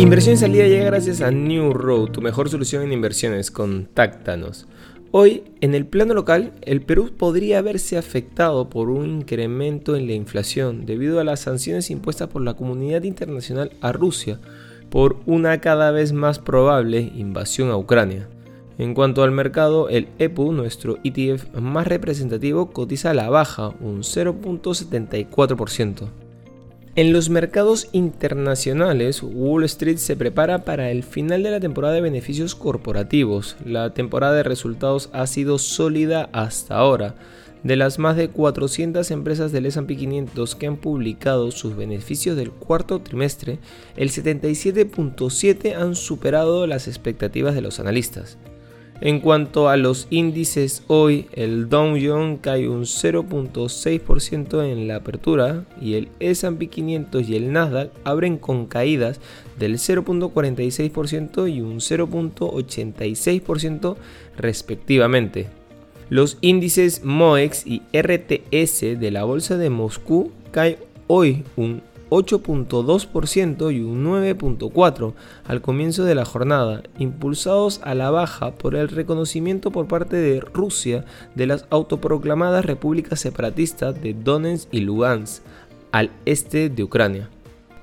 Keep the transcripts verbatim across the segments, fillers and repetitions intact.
Inversión Salida llega gracias a New Road, tu mejor solución en inversiones. Contáctanos. Hoy, en el plano local, el Perú podría verse afectado por un incremento en la inflación debido a las sanciones impuestas por la comunidad internacional a Rusia por una cada vez más probable invasión a Ucrania. En cuanto al mercado, el E P U, nuestro E T F más representativo, cotiza a la baja un cero punto setenta y cuatro por ciento. En los mercados internacionales, Wall Street se prepara para el final de la temporada de beneficios corporativos. La temporada de resultados ha sido sólida hasta ahora. De las más de cuatrocientas empresas del ese and pe quinientos que han publicado sus beneficios del cuarto trimestre, el setenta y siete punto siete por ciento han superado las expectativas de los analistas. En cuanto a los índices hoy, el Dow Jones cae un cero punto seis por ciento en la apertura y el ese and pe quinientos y el Nasdaq abren con caídas del cero punto cuarenta y seis por ciento y un cero punto ochenta y seis por ciento respectivamente. Los índices Moex y R T S de la bolsa de Moscú caen hoy un ocho punto dos por ciento y un nueve punto cuatro por ciento al comienzo de la jornada, impulsados a la baja por el reconocimiento por parte de Rusia de las autoproclamadas repúblicas separatistas de Donetsk y Lugansk, al este de Ucrania.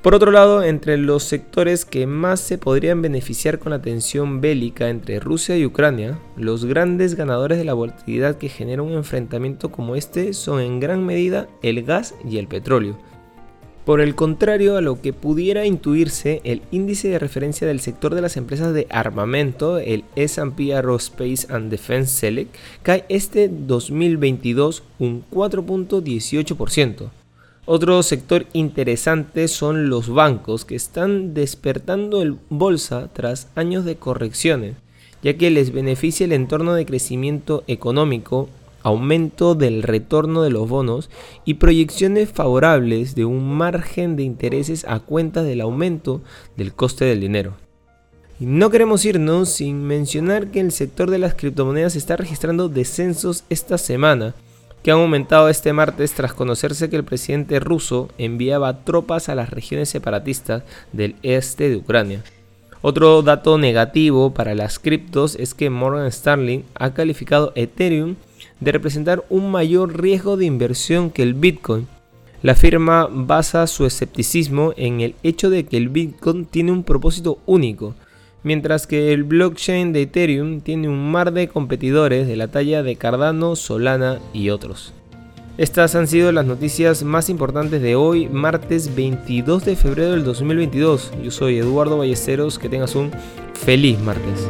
Por otro lado, entre los sectores que más se podrían beneficiar con la tensión bélica entre Rusia y Ucrania, los grandes ganadores de la volatilidad que genera un enfrentamiento como este son en gran medida el gas y el petróleo. Por el contrario a lo que pudiera intuirse, el índice de referencia del sector de las empresas de armamento, el ese and pe Aerospace and Defense Select, cae este dos mil veintidós un cuatro punto dieciocho por ciento. Otro sector interesante son los bancos, que están despertando en bolsa tras años de correcciones, ya que les beneficia el entorno de crecimiento económico, aumento del retorno de los bonos y proyecciones favorables de un margen de intereses a cuenta del aumento del coste del dinero. Y no queremos irnos sin mencionar que el sector de las criptomonedas está registrando descensos esta semana, que han aumentado este martes tras conocerse que el presidente ruso enviaba tropas a las regiones separatistas del este de Ucrania. Otro dato negativo para las criptos es que Morgan Stanley ha calificado Ethereum de representar un mayor riesgo de inversión que el Bitcoin. La firma basa su escepticismo en el hecho de que el Bitcoin tiene un propósito único, mientras que el blockchain de Ethereum tiene un mar de competidores de la talla de Cardano, Solana y otros. Estas han sido las noticias más importantes de hoy, martes veintidós de febrero del dos mil veintidós. Yo soy Eduardo Ballesteros, que tengas un feliz martes.